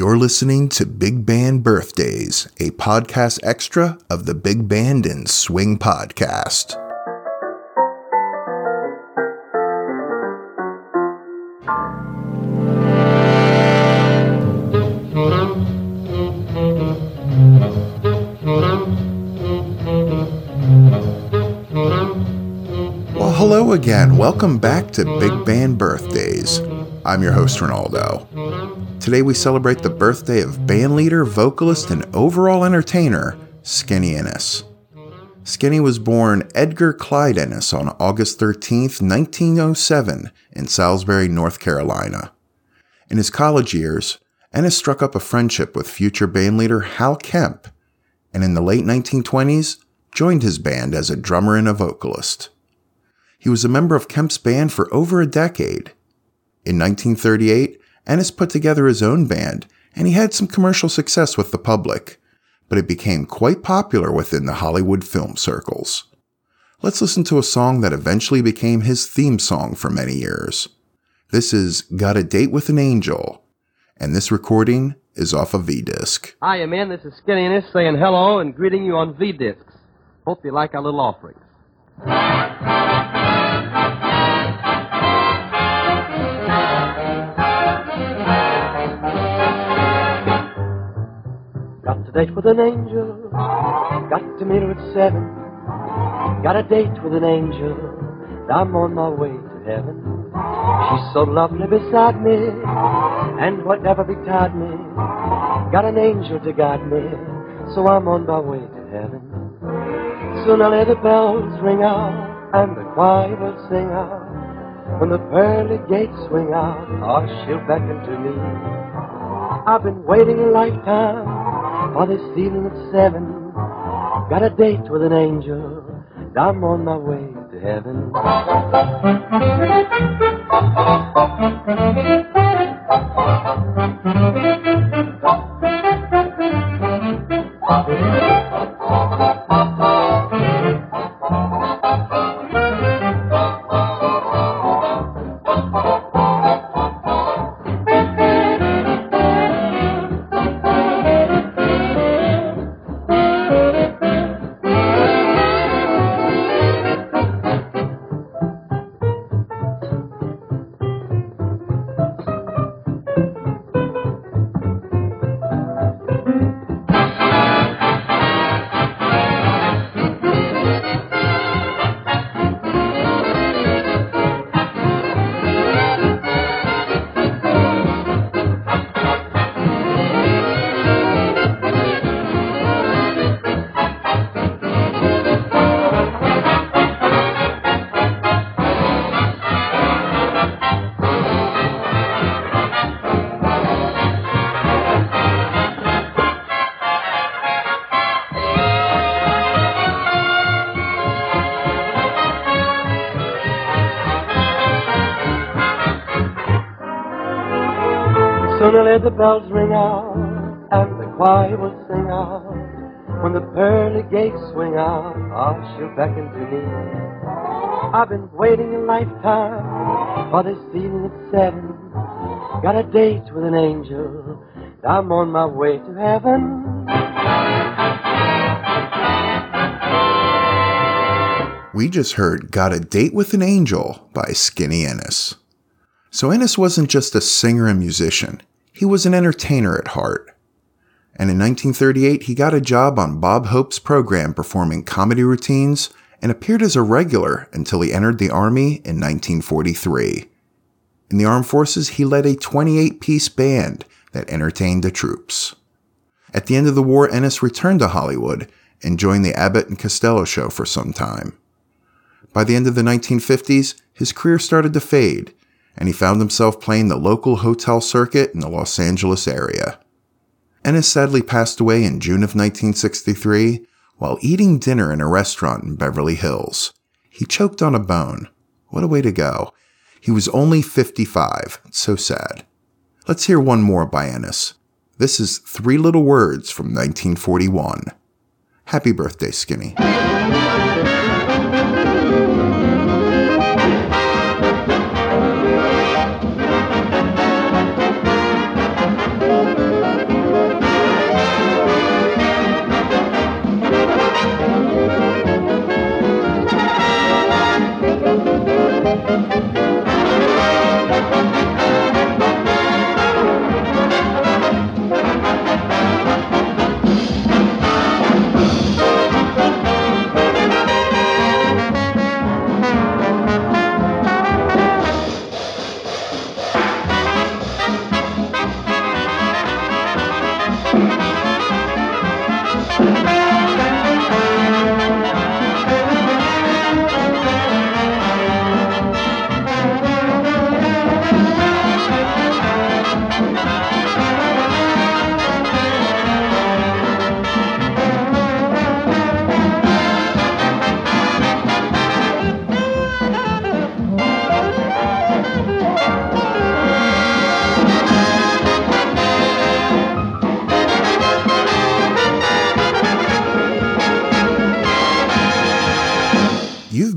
You're listening to Big Band Birthdays, a podcast extra of the Big Band and Swing Podcast. Well, hello again. Welcome back to Big Band Birthdays. I'm your host, Ronaldo. Today we celebrate the birthday of bandleader, vocalist, and overall entertainer, Skinnay Ennis. Skinnay was born Edgar Clyde Ennis on August 13th, 1907 in Salisbury, North Carolina. In his college years, Ennis struck up a friendship with future bandleader Hal Kemp, and in the late 1920s, joined his band as a drummer and a vocalist. He was a member of Kemp's band for over a decade. In 1938, Ennis put together his own band, and he had some commercial success with the public, but it became quite popular within the Hollywood film circles. Let's listen to a song that eventually became his theme song for many years. This is Got a Date with an Angel, and this recording is off of V-disc. Hiya, men. This is Skinnay Ennis saying hello and greeting you on V-discs. Hope you like our little offerings. Got a date with an angel, got to meet her at 7. Got a date with an angel, I'm on my way to heaven. She's so lovely beside me, and whatever betide me, got an angel to guide me, so I'm on my way to heaven. Soon I'll hear the bells ring out, and the choir will sing out. When the pearly gates swing out, oh, she'll beckon to me. I've been waiting a lifetime for this evening at 7. Got a date with an angel, and I'm on my way to heaven. Soon I'll hear the bells ring out, and the choir will sing out. When the pearly gates swing out, oh, she'll beckon to me. I've been waiting a lifetime for this evening at 7. Got a date with an angel, and I'm on my way to heaven. We just heard Got a Date with an Angel by Skinnay Ennis. So Ennis wasn't just a singer and musician. He was an entertainer at heart. And in 1938, he got a job on Bob Hope's program performing comedy routines and appeared as a regular until he entered the Army in 1943. In the Armed Forces, he led a 28-piece band that entertained the troops. At the end of the war, Ennis returned to Hollywood and joined the Abbott and Costello show for some time. By the end of the 1950s, his career started to fade, and he found himself playing the local hotel circuit in the Los Angeles area. Ennis sadly passed away in June of 1963 while eating dinner in a restaurant in Beverly Hills. He choked on a bone. What a way to go. He was only 55. It's so sad. Let's hear one more by Ennis. This is Three Little Words from 1941. Happy birthday, Skinnay. You've